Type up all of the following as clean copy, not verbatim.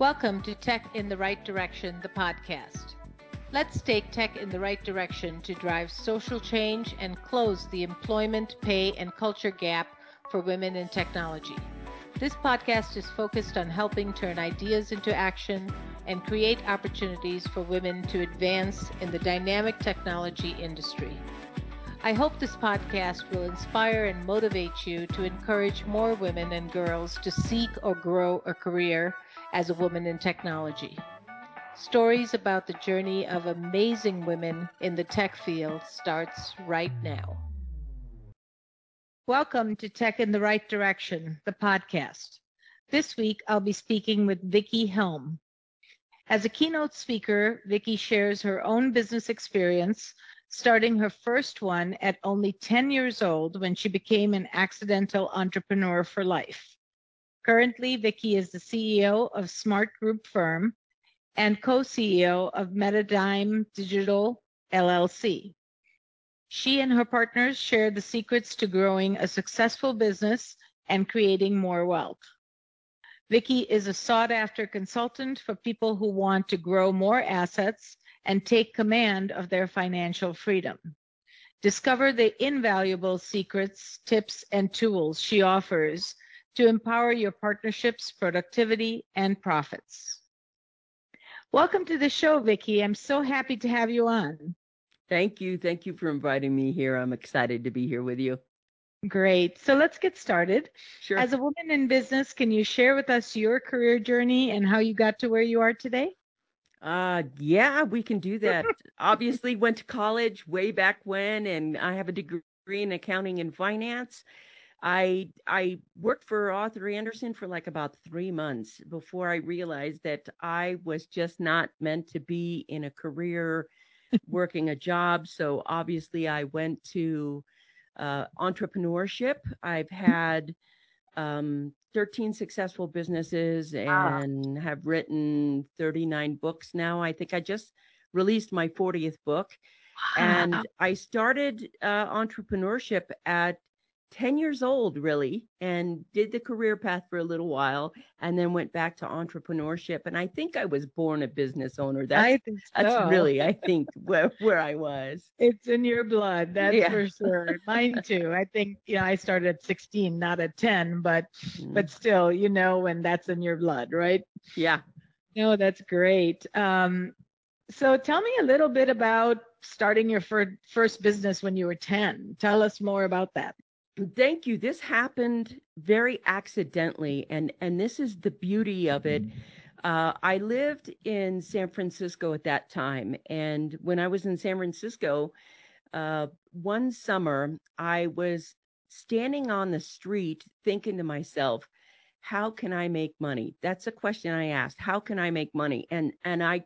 Welcome to Tech in the Right Direction, the podcast. Let's take tech in the right direction to drive social change and close the employment, pay, and culture gap for women in technology. This podcast is focused on helping turn ideas into action and create opportunities for women to advance in the dynamic technology industry. I hope this podcast will inspire and motivate you to encourage more women and girls to seek or grow a career as a woman in technology. Stories about the journey of amazing women in the tech field starts right now. Welcome to Tech in the Right Direction, the podcast. This week, I'll be speaking with Vicki Helm. As a keynote speaker, Vicki shares her own business experience, starting her first one at only 10 years old when she became an accidental entrepreneur for life. Currently, Vicki is the CEO of Smart Group Firm and co-CEO of Metadyme Digital, LLC. She and her partners share the secrets to growing a successful business and creating more wealth. Vicki is a sought-after consultant for people who want to grow more assets and take command of their financial freedom. Discover the invaluable secrets, tips, and tools she offers to empower your partnerships, productivity, and profits. Welcome to the show, Vicki. I'm so happy to have you on. Thank you. Thank you for inviting me here. I'm excited to be here with you. Great. So let's get started. Sure. As a woman in business, can you share with us your career journey and how you got to where you are today? Yeah, we can do that. Obviously went to college way back when, and I have a degree in accounting and finance. I worked for Arthur Anderson for like about 3 months before I realized that I was just not meant to be in a career working a job. So obviously I went to entrepreneurship. I've had 13 successful businesses and have written 39 books now. I think I just released my 40th book. Wow. And I started entrepreneurship at 10 years old, really, and did the career path for a little while and then went back to entrepreneurship. And I think I was born a business owner. That's really, I think, where I was. It's in your blood. That's for sure. Mine too. I think, I started at 16, not at 10, but still, when that's in your blood, right? Yeah. No, that's great. So tell me a little bit about starting your first business when you were 10. Tell us more about that. Thank you. This happened very accidentally, and this is the beauty of it. I lived in San Francisco at that time, and when I was in San Francisco, one summer, I was standing on the street thinking to myself, how can I make money? That's a question I asked. How can I make money? And I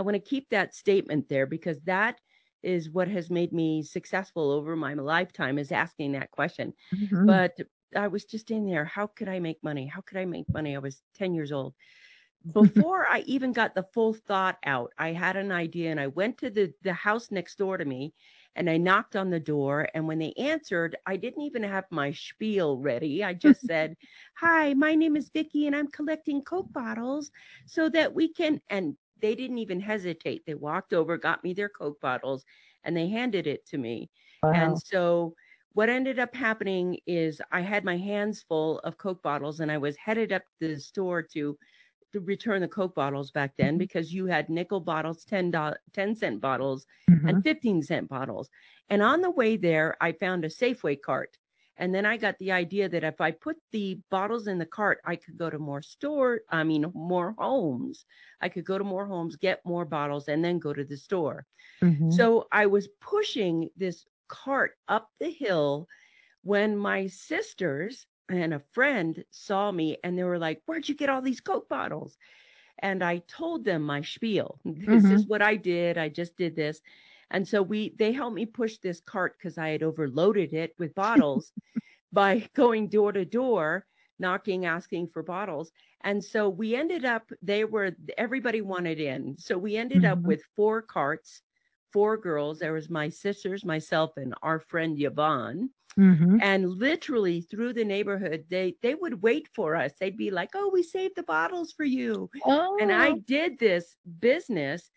want to keep that statement there because that is what has made me successful over my lifetime is asking that question. Mm-hmm. But I was just in there. How could I make money? How could I make money? I was 10 years old. Before I even got the full thought out, I had an idea and I went to the house next door to me and I knocked on the door. And when they answered, I didn't even have my spiel ready. I just said, hi, my name is Vicki and I'm collecting Coke bottles so that we can, and they didn't even hesitate. They walked over, got me their Coke bottles, and they handed it to me. Wow. And so what ended up happening is I had my hands full of Coke bottles, and I was headed up to the store to return the Coke bottles back then because you had nickel bottles, 10-cent bottles, and 15-cent bottles. And on the way there, I found a Safeway cart. And then I got the idea that if I put the bottles in the cart, I could go to more homes. I could go to more homes, get more bottles, and then go to the store. Mm-hmm. So I was pushing this cart up the hill when my sisters and a friend saw me and they were like, where'd you get all these Coke bottles? And I told them my spiel. This is what I did. I just did this. And so they helped me push this cart because I had overloaded it with bottles by going door to door, knocking, asking for bottles. And so we ended up, everybody wanted in. So we ended up with 4 carts four girls. There was my sisters, myself, and our friend Yvonne. Mm-hmm. And literally through the neighborhood, they would wait for us. They'd be like, oh, we saved the bottles for you. Oh. And I did this business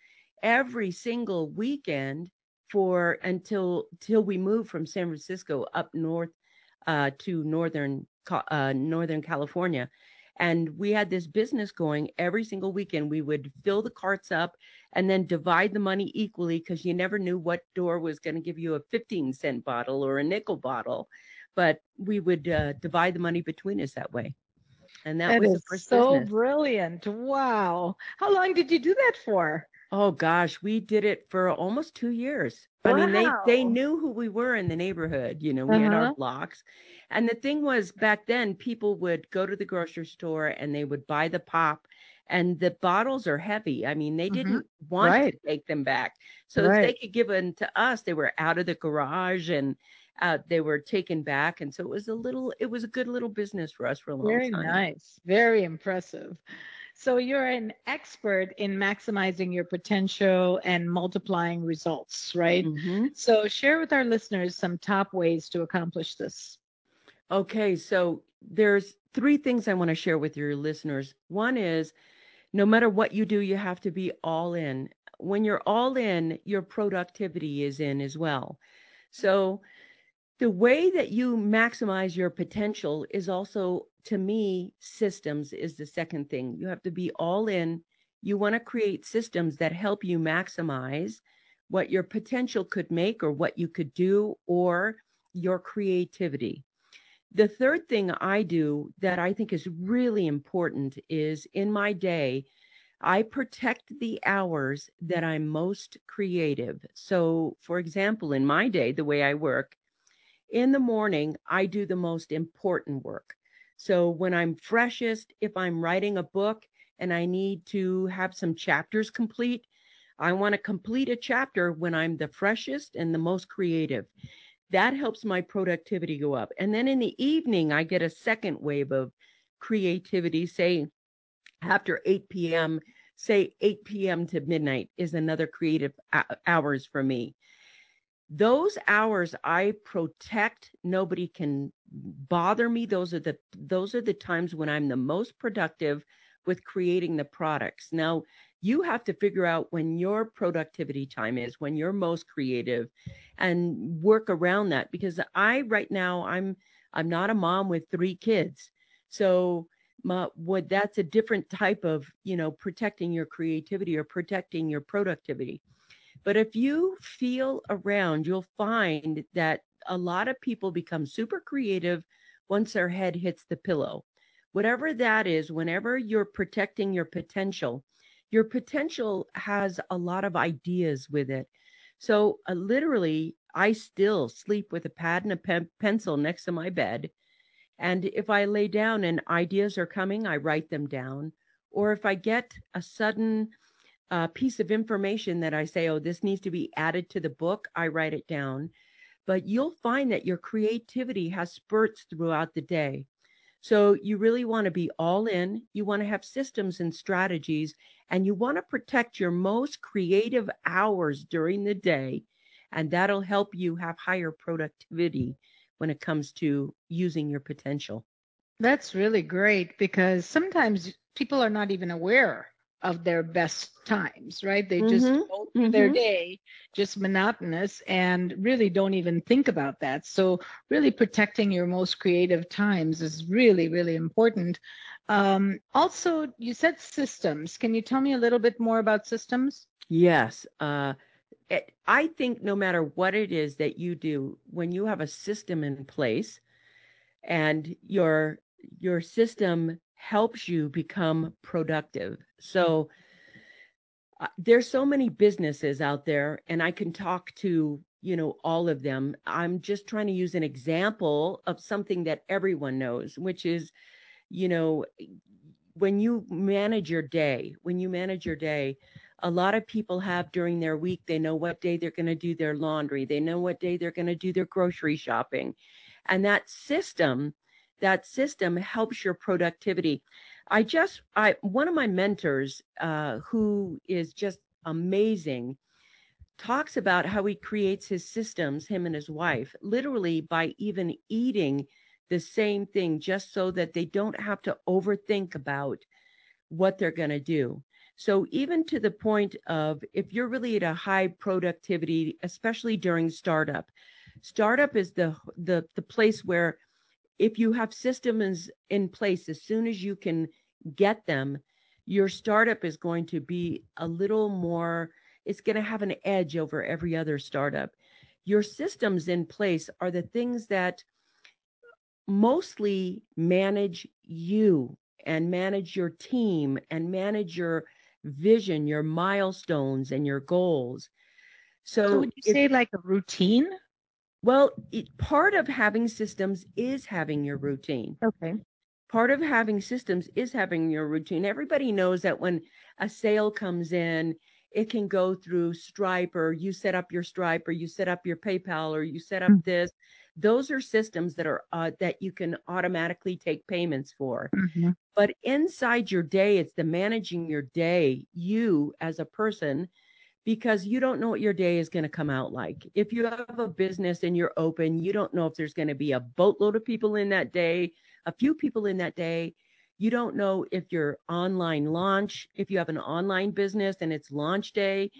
every single weekend for until we moved from San Francisco up north to Northern California. And we had this business going every single weekend. We would fill the carts up and then divide the money equally, because you never knew what door was going to give you a 15-cent bottle or a nickel bottle. But we would divide the money between us that way. And that was the first business. So brilliant. Wow. How long did you do that for? Oh, gosh, we did it for almost 2 years. Wow. I mean, they knew who we were in the neighborhood. You know, we had our blocks. And the thing was, back then, people would go to the grocery store and they would buy the pop. And the bottles are heavy. I mean, they didn't want to take them back. So if they could give them to us, they were out of the garage and they were taken back. And so it was a good little business for us for a long time. Very nice. Very impressive. So you're an expert in maximizing your potential and multiplying results, right? Mm-hmm. So share with our listeners some top ways to accomplish this. Okay, so there's three things I want to share with your listeners. One is, no matter what you do, you have to be all in. When you're all in, your productivity is in as well. So the way that you maximize your potential is also, to me, systems is the second thing. You have to be all in. You want to create systems that help you maximize what your potential could make or what you could do or your creativity. The third thing I do that I think is really important is, in my day, I protect the hours that I'm most creative. So, for example, in my day, the way I work, in the morning, I do the most important work. So when I'm freshest, if I'm writing a book and I need to have some chapters complete, I want to complete a chapter when I'm the freshest and the most creative. That helps my productivity go up. And then in the evening, I get a second wave of creativity. Say after 8 p.m., say 8 p.m. to midnight is another creative hours for me. Those hours I protect. Nobody can bother me. Those are the times when I'm the most productive with creating the products. Now, you have to figure out when your productivity time is, when you're most creative, and work around that. Because right now I'm not a mom with three kids. So that's a different type of, protecting your creativity or protecting your productivity. But if you feel around, you'll find that a lot of people become super creative once their head hits the pillow. Whatever that is, whenever you're protecting your potential has a lot of ideas with it. So literally, I still sleep with a pad and a pencil next to my bed. And if I lay down and ideas are coming, I write them down. Or if I get a sudden piece of information that I say, oh, this needs to be added to the book, I write it down. But you'll find that your creativity has spurts throughout the day. So you really want to be all in. You want to have systems and strategies, and you want to protect your most creative hours during the day. And that'll help you have higher productivity when it comes to using your potential. That's really great, because sometimes people are not even aware of their best times, right? They just go through their day, just monotonous, and really don't even think about that. So really protecting your most creative times is really, really important. Also, you said systems. Can you tell me a little bit more about systems? Yes. I think no matter what it is that you do, when you have a system in place and your system helps you become productive. So there's so many businesses out there, and I can talk to, all of them. I'm just trying to use an example of something that everyone knows, which is, when you manage your day, a lot of people have during their week, they know what day they're going to do their laundry. They know what day they're going to do their grocery shopping. And that system helps your productivity. One of my mentors who is just amazing talks about how he creates his systems, him and his wife, literally by even eating the same thing, just so that they don't have to overthink about what they're going to do. So even to the point of, if you're really at a high productivity, especially during startup, startup is the place where if you have systems in place, as soon as you can get them, your startup is going to be a little more, it's going to have an edge over every other startup. Your systems in place are the things that mostly manage you and manage your team and manage your vision, your milestones and your goals. So would you say like a routine? Well, part of having systems is having your routine. Okay. Part of having systems is having your routine. Everybody knows that when a sale comes in, it can go through Stripe, or you set up your Stripe, or you set up your PayPal, or you set up this. Those are systems that are that you can automatically take payments for. Mm-hmm. But inside your day, it's the managing your day, you as a person, because you don't know what your day is going to come out like. If you have a business and you're open, you don't know if there's going to be a boatload of people in that day, a few people in that day. You don't know if your online launch, if you have an online business and it's launch day,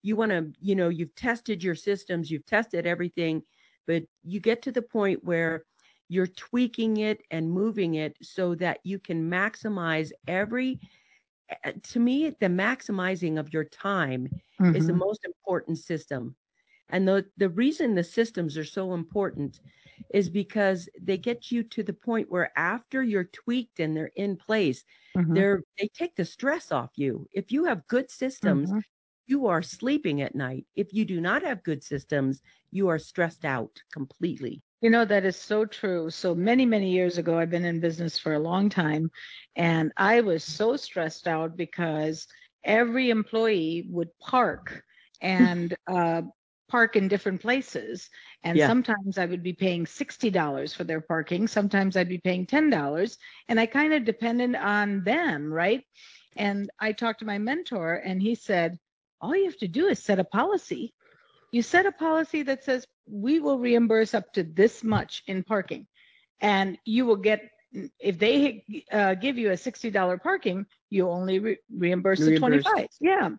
you want to, you know, you've tested your systems, you've tested everything, but you get to the point where you're tweaking it and moving it so that you can maximize every, to me, the maximizing of your time is the most important system. And the reason the systems are so important is because they get you to the point where after you're tweaked and they're in place, they take the stress off you. If you have good systems, you are sleeping at night. If you do not have good systems, you are stressed out completely. You know, that is so true. So many, many years ago, I've been in business for a long time, and I was so stressed out because every employee would park and park in different places. And sometimes I would be paying $60 for their parking. Sometimes I'd be paying $10. And I kind of depended on them, right? And I talked to my mentor, and he said, all you have to do is set a policy. You set a policy that says we will reimburse up to this much in parking, and you will get, if they give you a $60 parking, you only reimburse the $25. Yeah.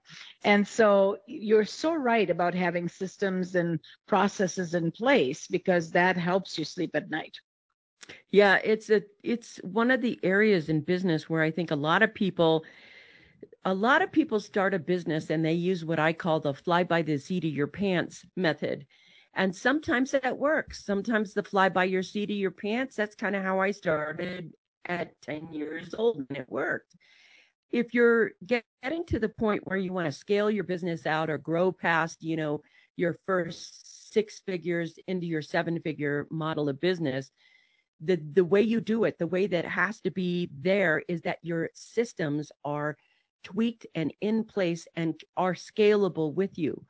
And so you're so right about having systems and processes in place, because that helps you sleep at night. Yeah. It's one of the areas in business where I think a lot of people start a business and they use what I call the fly by the seat of your pants method. And sometimes that works. Sometimes the fly by your seat of your pants, that's kind of how I started at 10 years old, and it worked. If you're getting to the point where you want to scale your business out or grow past, you know, your first 6 figures into your 7-figure model of business, the way you do it, the way that has to be there is that your systems are tweaked and in place and are scalable with you.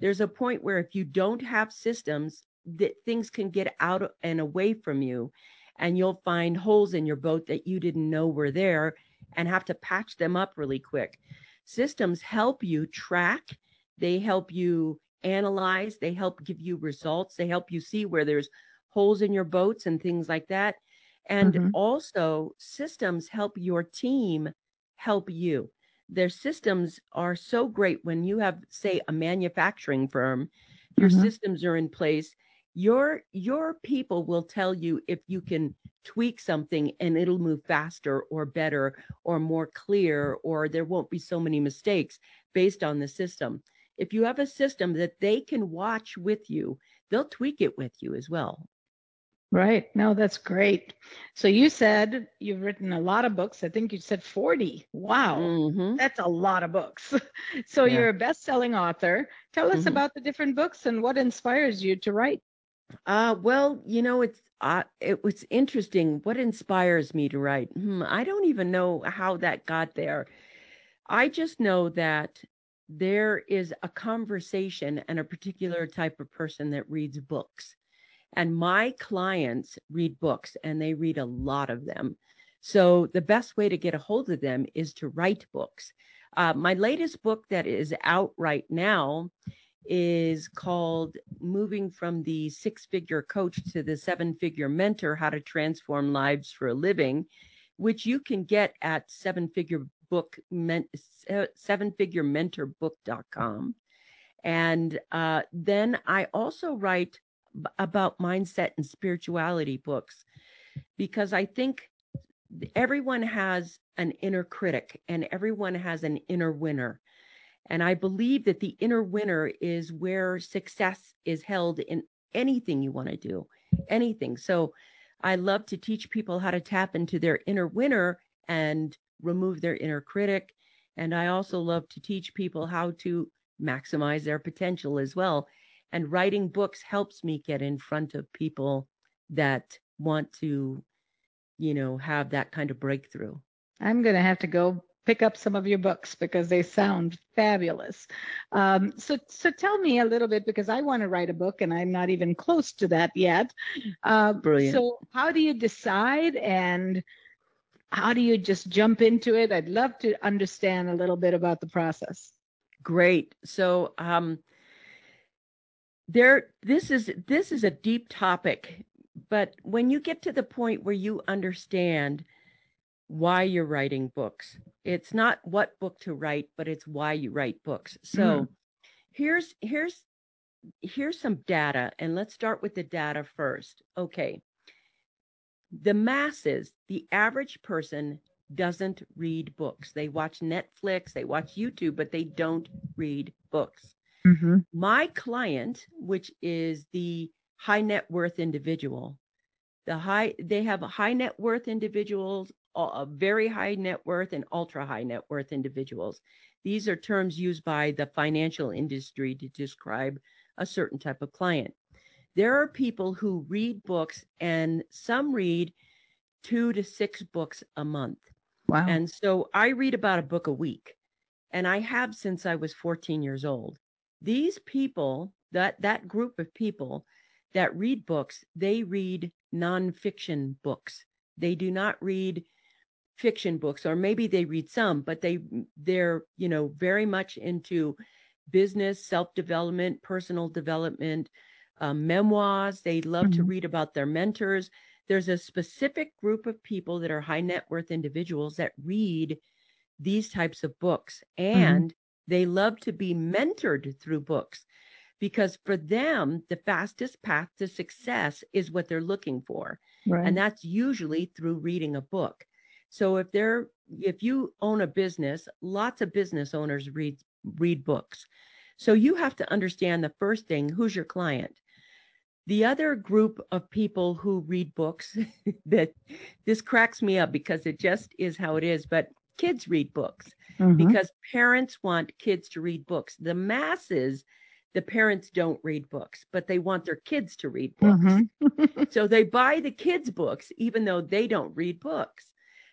There's a point where if you don't have systems, that things can get out and away from you, and you'll find holes in your boat that you didn't know were there and have to patch them up really quick. Systems help you track. They help you analyze. They help give you results. They help you see where there's holes in your boats and things like that. And also, systems help your team help you. Their systems are so great when you have, say, a manufacturing firm, your systems are in place. Your people will tell you if you can tweak something and it'll move faster or better or more clear, or there won't be so many mistakes based on the system. If you have a system that they can watch with you, they'll tweak it with you as well. Right. No, that's great. So you said you've written a lot of books. I think you said 40. Wow. That's a lot of books. So you're a best-selling author. Tell us about the different books and what inspires you to write. Well, you know, it was interesting. What inspires me to write? I don't even know how that got there. I just know that there is a conversation and a particular type of person that reads books. And my clients read books, and they read a lot of them. So the best way to get a hold of them is to write books. My latest book that is out right now is called Moving from the Six-Figure Coach to the Seven-Figure Mentor, How to Transform Lives for a Living, which you can get at sevenfigurementorbook.com. And then I also write about mindset and spirituality books, because I think everyone has an inner critic and everyone has an inner winner. And I believe that the inner winner is where success is held in anything you want to do, anything. So I love to teach people how to tap into their inner winner and remove their inner critic. And I also love to teach people how to maximize their potential as well. And writing books helps me get in front of people that want to, you know, have that kind of breakthrough. I'm going to have to go pick up some of your books because they sound fabulous. So tell me a little bit, because I want to write a book and I'm not even close to that yet. Brilliant. So how do you decide and how do you just jump into it? I'd love to understand a little bit about the process. Great. So this is a deep topic, but when you get to the point where you understand why you're writing books. It's not what book to write, but it's why you write books. So here's some data, and let's start with the data first. Okay. The masses, the average person doesn't read books. They watch Netflix, they watch YouTube, but they don't read books. Mm-hmm. My client, which is the high net worth individual, they have high net worth individuals, very high net worth and ultra high net worth individuals. These are terms used by the financial industry to describe a certain type of client. There are people who read books, and some read 2 to 6 books a month. Wow. And so I read about a book a week, and I have since I was 14 years old. These people, that group of people that read books, they read nonfiction books. They do not read fiction books, or maybe they read some, but they're, you know, very much into business, self-development, personal development, memoirs. They love to read about their mentors. There's a specific group of people that are high net worth individuals that read these types of books, and they love to be mentored through books, because for them, the fastest path to success is what they're looking for. Right. And that's usually through reading a book. So if you own a business, lots of business owners read books. So you have to understand the first thing, who's your client? The other group of people who read books, that this cracks me up because it just is how it is, but kids read books because parents want kids to read books. The masses, the parents don't read books, but they want their kids to read books. So they buy the kids' books, even though they don't read books.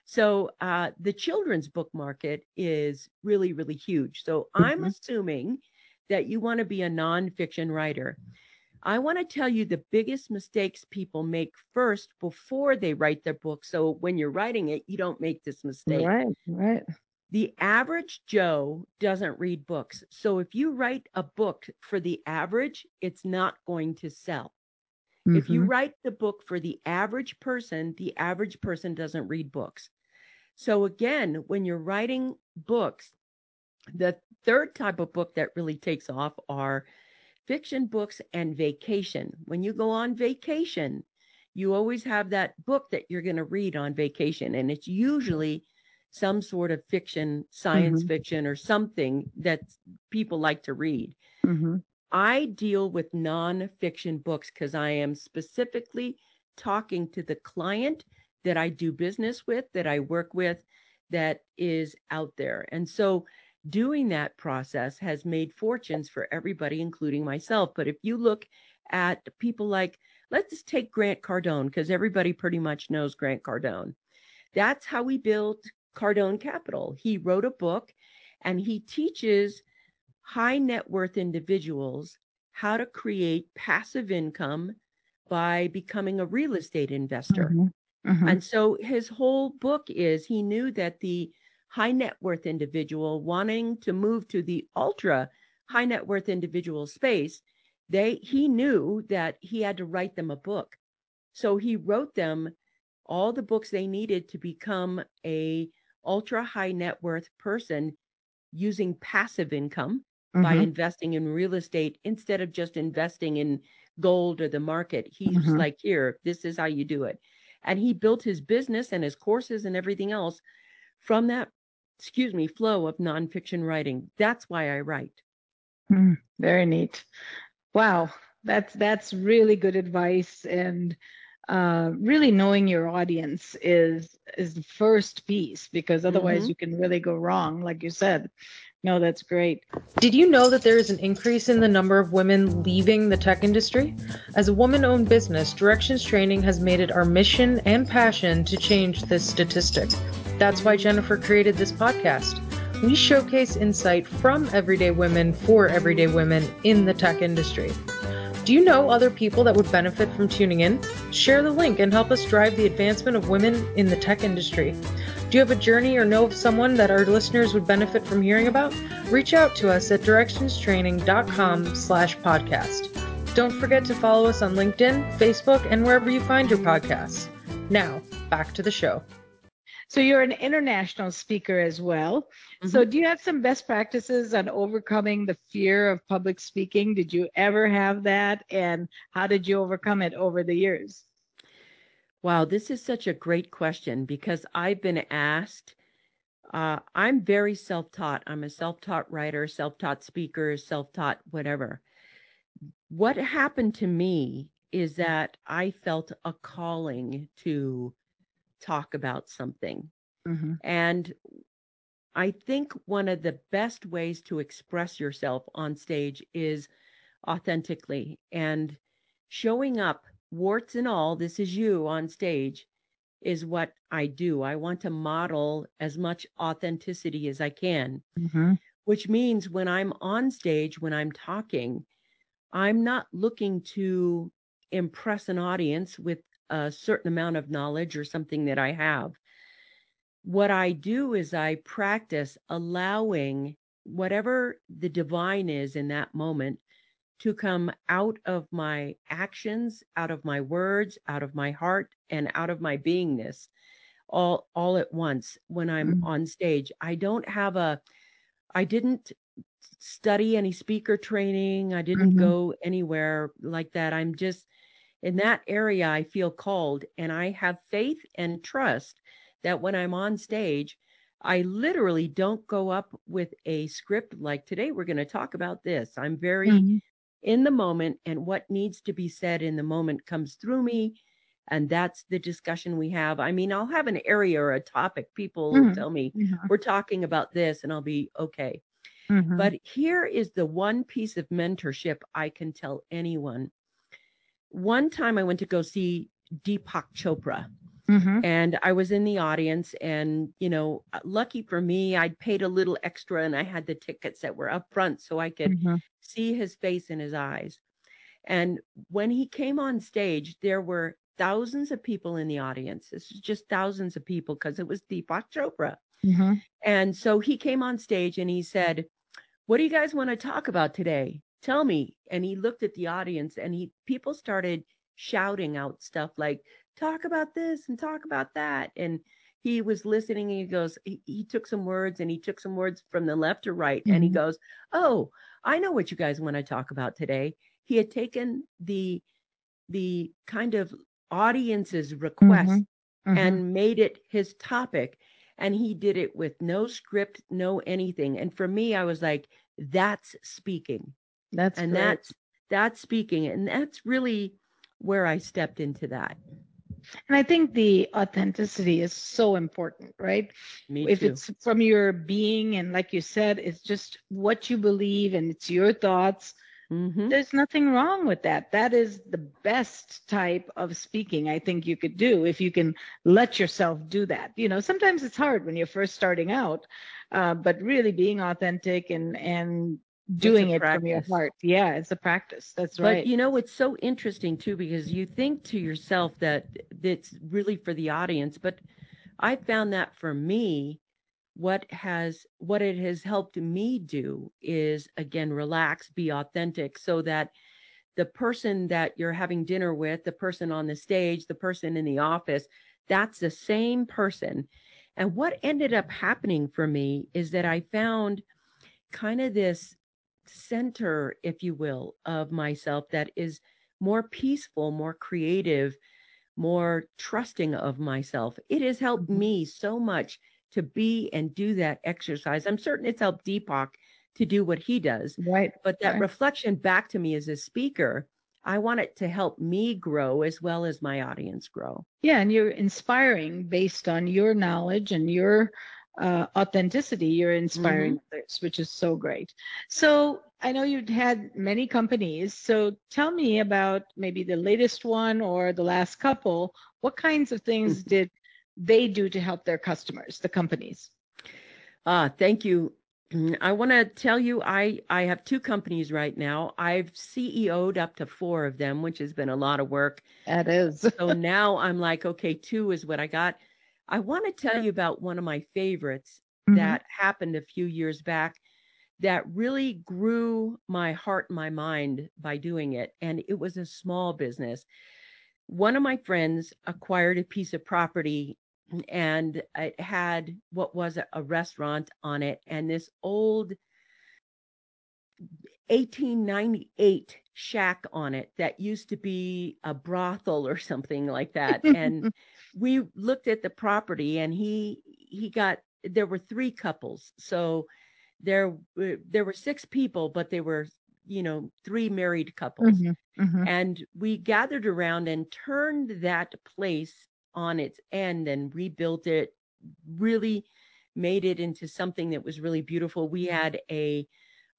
So the children's book market is really, really huge. So I'm assuming that you want to be a nonfiction writer. I want to tell you the biggest mistakes people make first before they write their book. So when you're writing it, you don't make this mistake. Right. The average Joe doesn't read books. So if you write a book for the average, it's not going to sell. Mm-hmm. If you write the book for the average person doesn't read books. So again, when you're writing books, the third type of book that really takes off are fiction books and vacation. When you go on vacation, you always have that book that you're going to read on vacation. And it's usually some sort of fiction, science fiction, or something that people like to read. I deal with nonfiction books because I am specifically talking to the client that I do business with, that I work with, that is out there. And so doing that process has made fortunes for everybody, including myself. But if you look at people like, let's just take Grant Cardone, because everybody pretty much knows Grant Cardone. That's how we built Cardone Capital. He wrote a book, and he teaches high net worth individuals how to create passive income by becoming a real estate investor. And so his whole book is, he knew that the high net worth individual wanting to move to the ultra high net worth individual space, he knew that he had to write them a book. So he wrote them all the books they needed to become a ultra high net worth person using passive income by investing in real estate instead of just investing in gold or the market. He's like, here, this is how you do it. And he built his business and his courses and everything else from that, flow of nonfiction writing. That's why I write. Very neat. Wow. That's really good advice. And really knowing your audience is the first piece, because otherwise you can really go wrong, like you said. No, that's great. Did you know that there is an increase in the number of women leaving the tech industry? As a woman-owned business, Directions Training has made it our mission and passion to change this statistic. That's why Jennifer created this podcast. We showcase insight from everyday women for everyday women in the tech industry. Do you know other people that would benefit from tuning in? Share the link and help us drive the advancement of women in the tech industry. Do you have a journey or know of someone that our listeners would benefit from hearing about? Reach out to us at directionstraining.com/podcast. Don't forget to follow us on LinkedIn, Facebook, and wherever you find your podcasts. Now, back to the show. So you're an international speaker as well. So do you have some best practices on overcoming the fear of public speaking? Did you ever have that? And how did you overcome it over the years? Wow, this is such a great question, because I've been asked, I'm very self-taught. I'm a self-taught writer, self-taught speaker, self-taught whatever. What happened to me is that I felt a calling to talk about something. And I think one of the best ways to express yourself on stage is authentically and showing up, warts and all, this is you on stage, is what I do. I want to model as much authenticity as I can, which means when I'm on stage, when I'm talking, I'm not looking to impress an audience with a certain amount of knowledge or something that I have. What I do is I practice allowing whatever the divine is in that moment to come out of my actions, out of my words, out of my heart, and out of my beingness all at once when I'm on stage. I didn't study any speaker training. I didn't go anywhere like that. I'm just in that area, I feel called, and I have faith and trust that when I'm on stage, I literally don't go up with a script like, today we're going to talk about this. I'm very in the moment, and what needs to be said in the moment comes through me, and that's the discussion we have. I mean, I'll have an area or a topic. People will tell me, we're talking about this, and I'll be okay. But here is the one piece of mentorship I can tell anyone. One time I went to go see Deepak Chopra, and I was in the audience, and, you know, lucky for me, I'd paid a little extra and I had the tickets that were up front so I could see his face and his eyes. And when he came on stage, there were thousands of people in the audience. This was just thousands of people because it was Deepak Chopra. And so he came on stage and he said, "What do you guys want to talk about today? Tell me." And he looked at the audience, and people started shouting out stuff like, "Talk about this and talk about that." And he was listening, and he goes, he took some words, and he took some words from the left to right. And he goes, "Oh, I know what you guys want to talk about today." He had taken the kind of audience's request and made it his topic. And he did it with no script, no anything. And for me, I was like, that's speaking. That's speaking. And that's really where I stepped into that. And I think the authenticity is so important, right? Me too. If it's from your being, and like you said, it's just what you believe and it's your thoughts. There's nothing wrong with that. That is the best type of speaking I think you could do, if you can let yourself do that. You know, sometimes it's hard when you're first starting out, but really being authentic and doing it from your heart. Yeah, it's a practice. That's right. But you know, it's so interesting too, because you think to yourself that it's really for the audience, but I found that for me, what it has helped me do is, again, relax, be authentic, so that the person that you're having dinner with, the person on the stage, the person in the office, that's the same person. And what ended up happening for me is that I found kind of this center, if you will, of myself that is more peaceful, more creative, more trusting of myself. It has helped me so much to be and do that exercise. I'm certain it's helped Deepak to do what he does. Right. But that reflection back to me as a speaker, I want it to help me grow as well as my audience grow. Yeah. And you're inspiring based on your knowledge and your authenticity. You're inspiring others, which is so great. So I know you've had many companies. So tell me about maybe the latest one or the last couple. What kinds of things did they do to help their customers, the companies? Thank you. I want to tell you, I have two companies right now. I've CEO'd up to four of them, which has been a lot of work. That is. So now I'm like, okay, two is what I got. I want to tell you about one of my favorites that happened a few years back that really grew my heart, my mind by doing it. And it was a small business. One of my friends acquired a piece of property, and it had what was a restaurant on it, and this old 1898 shack on it that used to be a brothel or something like that. And we looked at the property, and he got, there were three couples, so there were six people, but they were, you know, three married couples. And we gathered around and turned that place on its end and rebuilt it, really made it into something that was really beautiful. We had a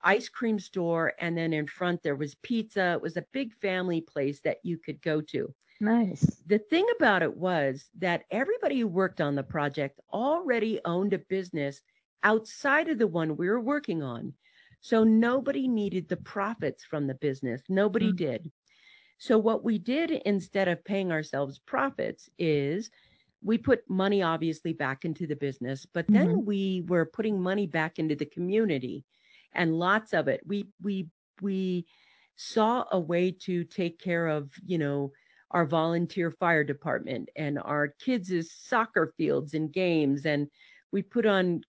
ice cream store, and then in front there was pizza. It was a big family place that you could go to. Nice. The thing about it was that everybody who worked on the project already owned a business outside of the one we were working on. So nobody needed the profits from the business. Nobody did. So what we did instead of paying ourselves profits is we put money obviously back into the business, but then we were putting money back into the community, and lots of it. We saw a way to take care of, you know, our volunteer fire department and our kids' soccer fields and games. And we put on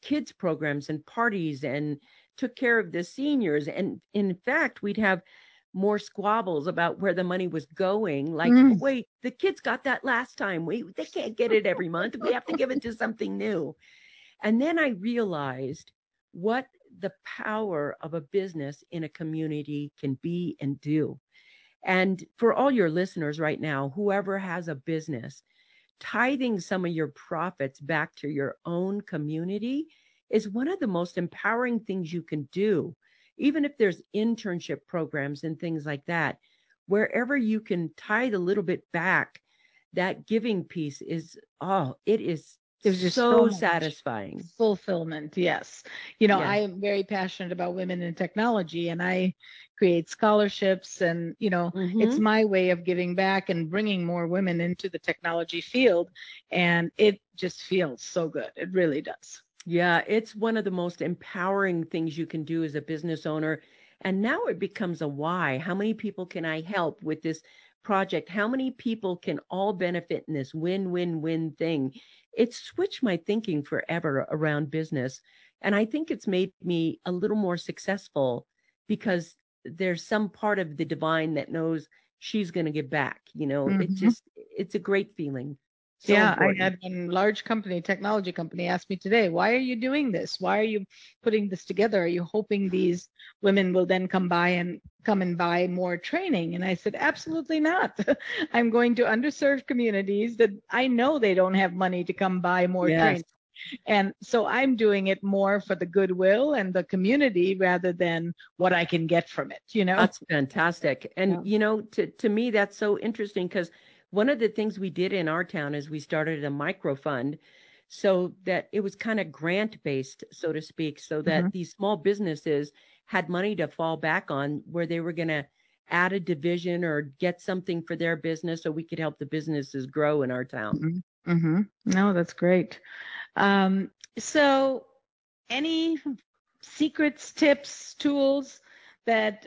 kids programs and parties and took care of the seniors. And in fact, we'd have more squabbles about where the money was going. Like, wait, the kids got that last time. They can't get it every month. We have to give it to something new. And then I realized what the power of a business in a community can be and do. And for all your listeners right now, whoever has a business, tithing some of your profits back to your own community is one of the most empowering things you can do. Even if there's internship programs and things like that, wherever you can tithe a little bit back, that giving piece is, it was just so satisfying. Fulfillment, yes. You know, I am very passionate about women in technology, and I create scholarships, and, you know, it's my way of giving back and bringing more women into the technology field. And it just feels so good. It really does. Yeah, it's one of the most empowering things you can do as a business owner. And now it becomes a why. How many people can I help with this project? How many people can all benefit in this win-win-win thing? It switched my thinking forever around business. And I think it's made me a little more successful because there's some part of the divine that knows she's going to give back. You know, it's a great feeling. So important. I had one large company, technology company, ask me today, why are you doing this? Why are you putting this together? Are you hoping these women will then come and buy more training? And I said, absolutely not. I'm going to underserved communities that I know they don't have money to come buy more training. And so I'm doing it more for the goodwill and the community rather than what I can get from it, you know? That's fantastic. And, you know, to me, that's so interesting because one of the things we did in our town is we started a micro fund so that it was kind of grant based, so to speak, so that these small businesses had money to fall back on where they were going to add a division or get something for their business so we could help the businesses grow in our town. No, that's great. So any secrets, tips, tools that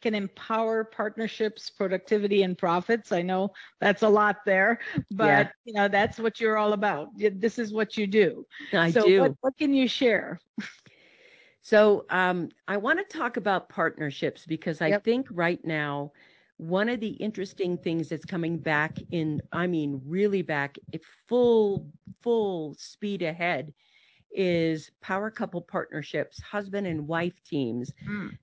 can empower partnerships, productivity, and profits? I know that's a lot there, but you know, that's what you're all about. This is what you do. I do. What can you share? So I want to talk about partnerships because I think right now, one of the interesting things that's coming back in, I mean, really back at full speed ahead, is power couple partnerships, husband and wife teams.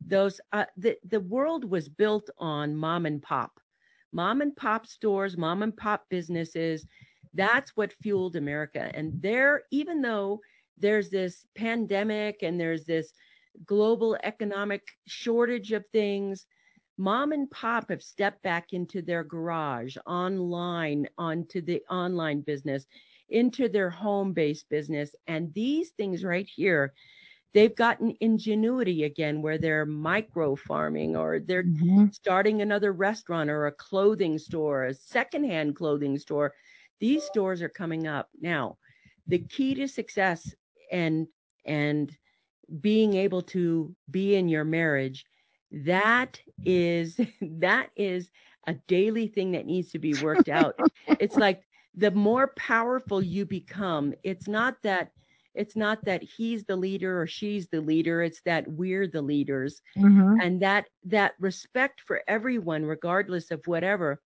Those the world was built on mom and pop stores, mom and pop businesses. That's what fueled America. And there, even though there's this pandemic and there's this global economic shortage of things, mom and pop have stepped back into their garage, online, onto the online business, into their home-based business. And these things right here, they've gotten ingenuity again, where they're micro farming, or they're starting another restaurant or a clothing store, a secondhand clothing store. These stores are coming up. Now, the key to success and being able to be in your marriage, that is a daily thing that needs to be worked out. It's like, the more powerful you become, it's not that he's the leader or she's the leader. It's that we're the leaders, and that respect for everyone, regardless of whatever.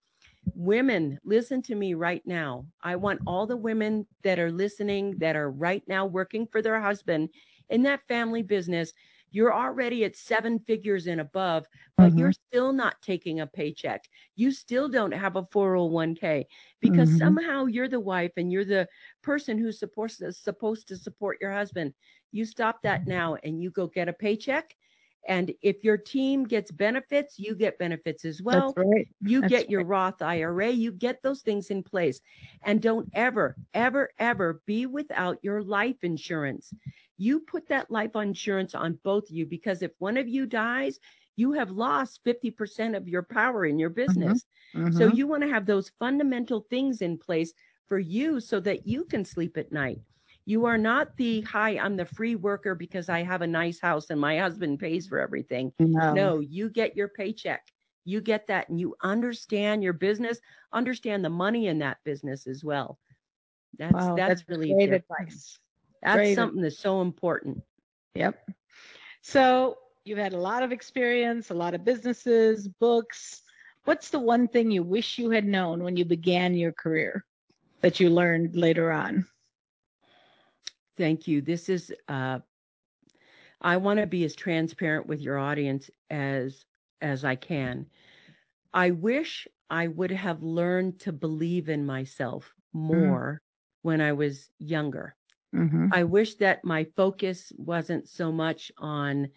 Women, listen to me right now. I want all the women that are listening, that are right now working for their husband in that family business. You're already at 7 figures and above, but you're still not taking a paycheck. You still don't have a 401k because somehow you're the wife and you're the person who's supposed to support your husband. You stop that now and you go get a paycheck. And if your team gets benefits, you get benefits as well. That's right. You get your Roth IRA, you get those things in place. And don't ever, ever, ever be without your life insurance. You put that life insurance on both of you, because if one of you dies, you have lost 50% of your power in your business. So you want to have those fundamental things in place for you so that you can sleep at night. You are not the, hi, I'm the free worker because I have a nice house and my husband pays for everything. No, you get your paycheck. You get that, and you understand your business, understand the money in that business as well. That's really great advice. That's something that's so important. Yep. So you've had a lot of experience, a lot of businesses, books. What's the one thing you wish you had known when you began your career that you learned later on? Thank you. This is, I want to be as transparent with your audience as I can. I wish I would have learned to believe in myself more when I was younger. I wish that my focus wasn't so much on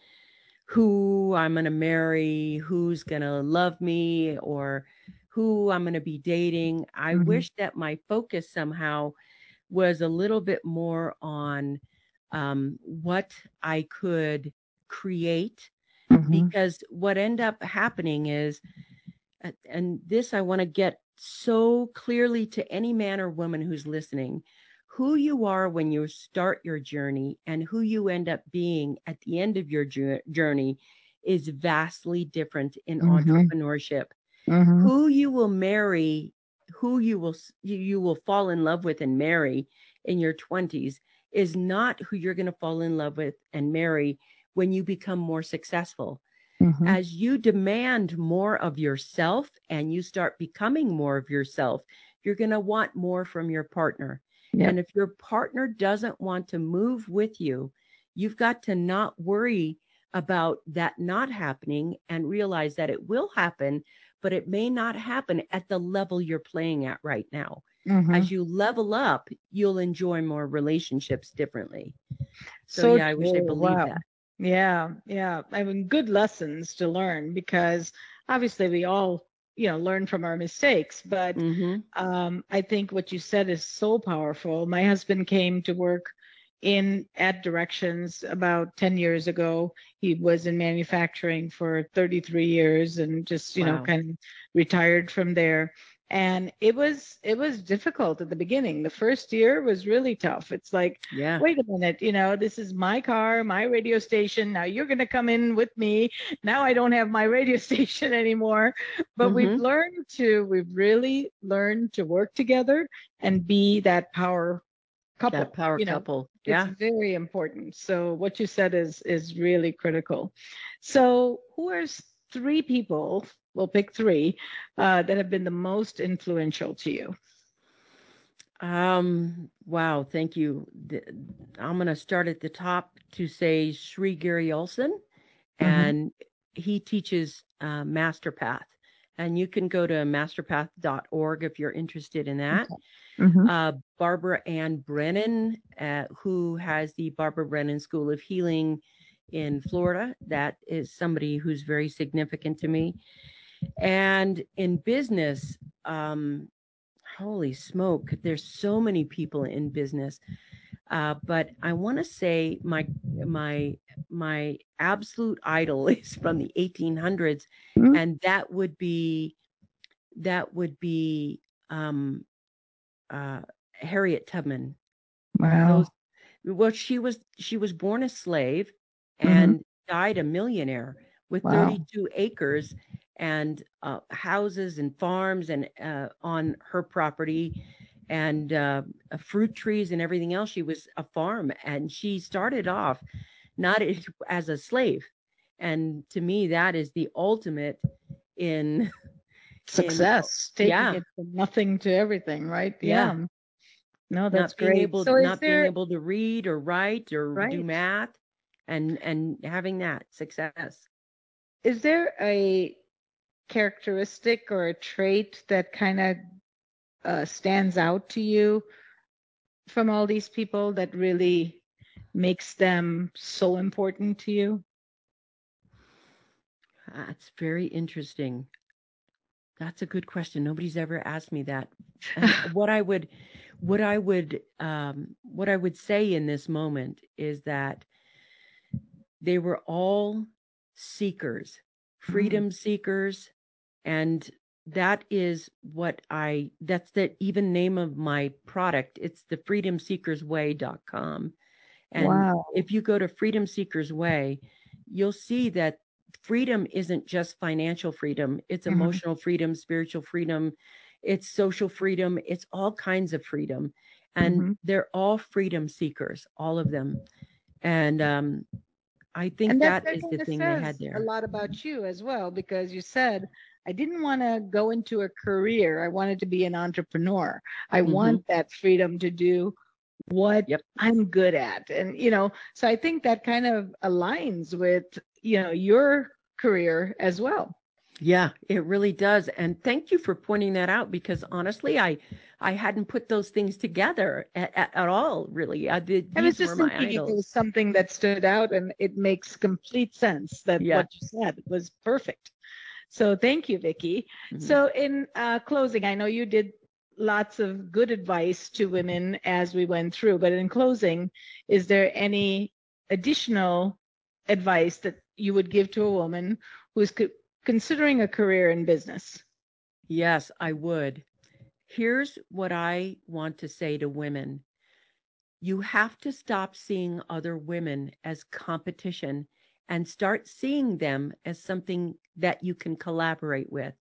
who I'm going to marry, who's going to love me, or who I'm going to be dating. I wish that my focus somehow was a little bit more on what I could create, because what ended up happening is, and this I want to get so clearly to any man or woman who's listening, who you are when you start your journey and who you end up being at the end of your journey is vastly different in entrepreneurship. Who you will marry, who you will fall in love with and marry in your 20s is not who you're going to fall in love with and marry when you become more successful. As you demand more of yourself and you start becoming more of yourself, you're going to want more from your partner. And if your partner doesn't want to move with you, you've got to not worry about that not happening and realize that it will happen, but it may not happen at the level you're playing at right now. As you level up, you'll enjoy more relationships differently. So yeah, I wish I believed that. Yeah. I mean, good lessons to learn, because obviously we all learn from our mistakes. But I think what you said is so powerful. My husband came to work at Directions about 10 years ago. He was in manufacturing for 33 years and just, kind of retired from there. And it was difficult at the beginning. The first year was really tough. It's like, yeah, wait a minute, this is my car, my radio station. Now you're going to come in with me. Now I don't have my radio station anymore. But we've really learned to work together and be that power couple. That power couple. Yeah. It's very important. So what you said is really critical. So who are three people? We'll pick three that have been the most influential to you. Wow. Thank you. I'm going to start at the top to say Sri Gary Olson, and he teaches Master Path, and you can go to masterpath.org if you're interested in that. Okay. Barbara Ann Brennan, who has the Barbara Brennan School of Healing in Florida. That is somebody who's very significant to me. And in business, holy smoke, there's so many people in business. But I want to say my absolute idol is from the 1800s, and that would be Harriet Tubman. Wow. She was born a slave and died a millionaire with 32 acres and houses and farms and on her property and fruit trees and everything else. She was a farm, and she started off not as a slave. And to me, that is the ultimate in success, taking it from nothing to everything, right? Yeah. No, that's great. Being able to read or write or do math and having that success. Is there a characteristic or a trait that kind of stands out to you from all these people that really makes them so important to you? That's very interesting. That's a good question. Nobody's ever asked me that. What I would say in this moment is that they were all seekers, freedom seekers. And that is that's the even name of my product. It's the freedomseekersway.com. And if you go to Freedom Seekers Way, you'll see that freedom isn't just financial freedom. It's emotional freedom, spiritual freedom. It's social freedom. It's all kinds of freedom. And they're all freedom seekers, all of them. And, I think that is the thing they had there. A lot about you as well, because you said, I didn't want to go into a career. I wanted to be an entrepreneur. I want that freedom to do what I'm good at. And, so I think that kind of aligns with, your career as well. Yeah, it really does. And thank you for pointing that out, because honestly, I hadn't put those things together at all, really. I was just thinking it was something that stood out, and it makes complete sense that what you said was perfect. So thank you, Vicki. So in closing, I know you did lots of good advice to women as we went through, but in closing, is there any additional advice that you would give to a woman who's considering a career in business? Yes, I would. Here's what I want to say to women. You have to stop seeing other women as competition and start seeing them as something that you can collaborate with.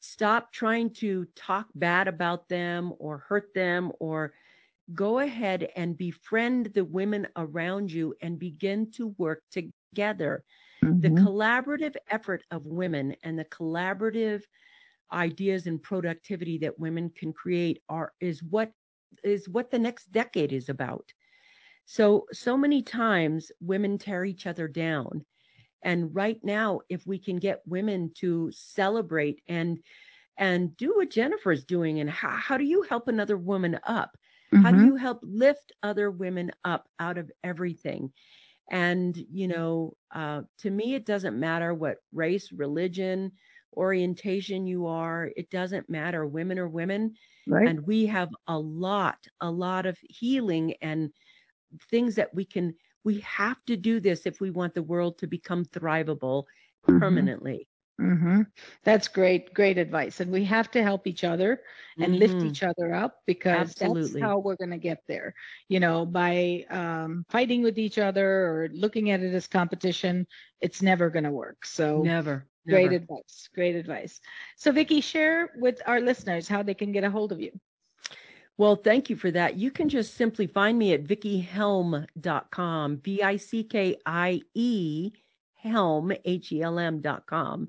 Stop trying to talk bad about them or hurt them, or go ahead and befriend the women around you and begin to work together. The collaborative effort of women and the collaborative ideas and productivity that women can create is what the next decade is about. So many times women tear each other down. And right now, if we can get women to celebrate and do what Jennifer's doing, and how do you help another woman up? How do you help lift other women up out of everything? And, to me, it doesn't matter what race, religion, orientation you are. It doesn't matter. Women are women. Right. And we have a lot of healing and things that we have to do this if we want the world to become thrivable permanently. Mm-hmm. That's great, great advice. And we have to help each other and lift each other up, because that's how we're going to get there, you know, by fighting with each other or looking at it as competition. It's never going to work. So never. Great advice. Great advice. So Vicki, share with our listeners how they can get a hold of you. Well, thank you for that. You can just simply find me at VickiHelm.com, Vickie Helm, HELM.com.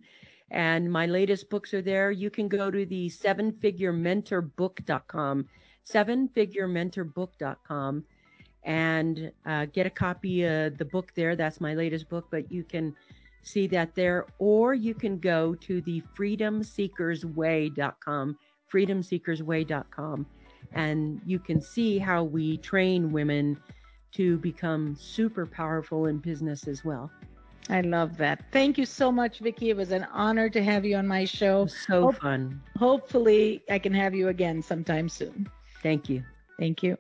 And my latest books are there. You can go to the 7figurementorbook.com, 7figurementorbook.com, and get a copy of the book there. That's my latest book, but you can see that there. Or you can go to the freedomseekersway.com, freedomseekersway.com. And you can see how we train women to become super powerful in business as well. I love that. Thank you so much, Vicki. It was an honor to have you on my show. So fun. Hopefully I can have you again sometime soon. Thank you. Thank you.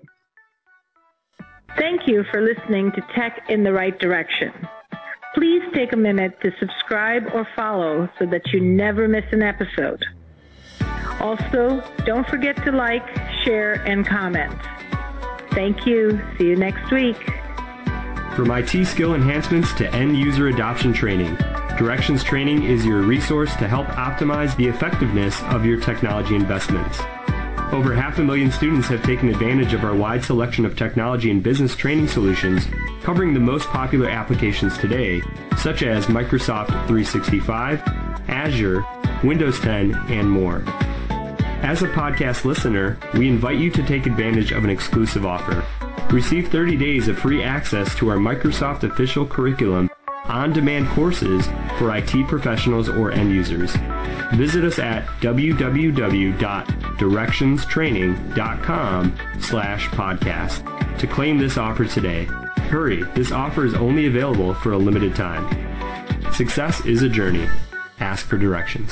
Thank you for listening to Tech in the Right Direction. Please take a minute to subscribe or follow so that you never miss an episode. Also, don't forget to like, share, and comment. Thank you. See you next week. From IT skill enhancements to end-user adoption training, Directions Training is your resource to help optimize the effectiveness of your technology investments. Over 500,000 students have taken advantage of our wide selection of technology and business training solutions, covering the most popular applications today, such as Microsoft 365, Azure, Windows 10, and more. As a podcast listener, we invite you to take advantage of an exclusive offer. Receive 30 days of free access to our Microsoft official curriculum, on-demand courses for IT professionals or end users. Visit us at www.directionstraining.com/podcast to claim this offer today. Hurry, this offer is only available for a limited time. Success is a journey. Ask for directions.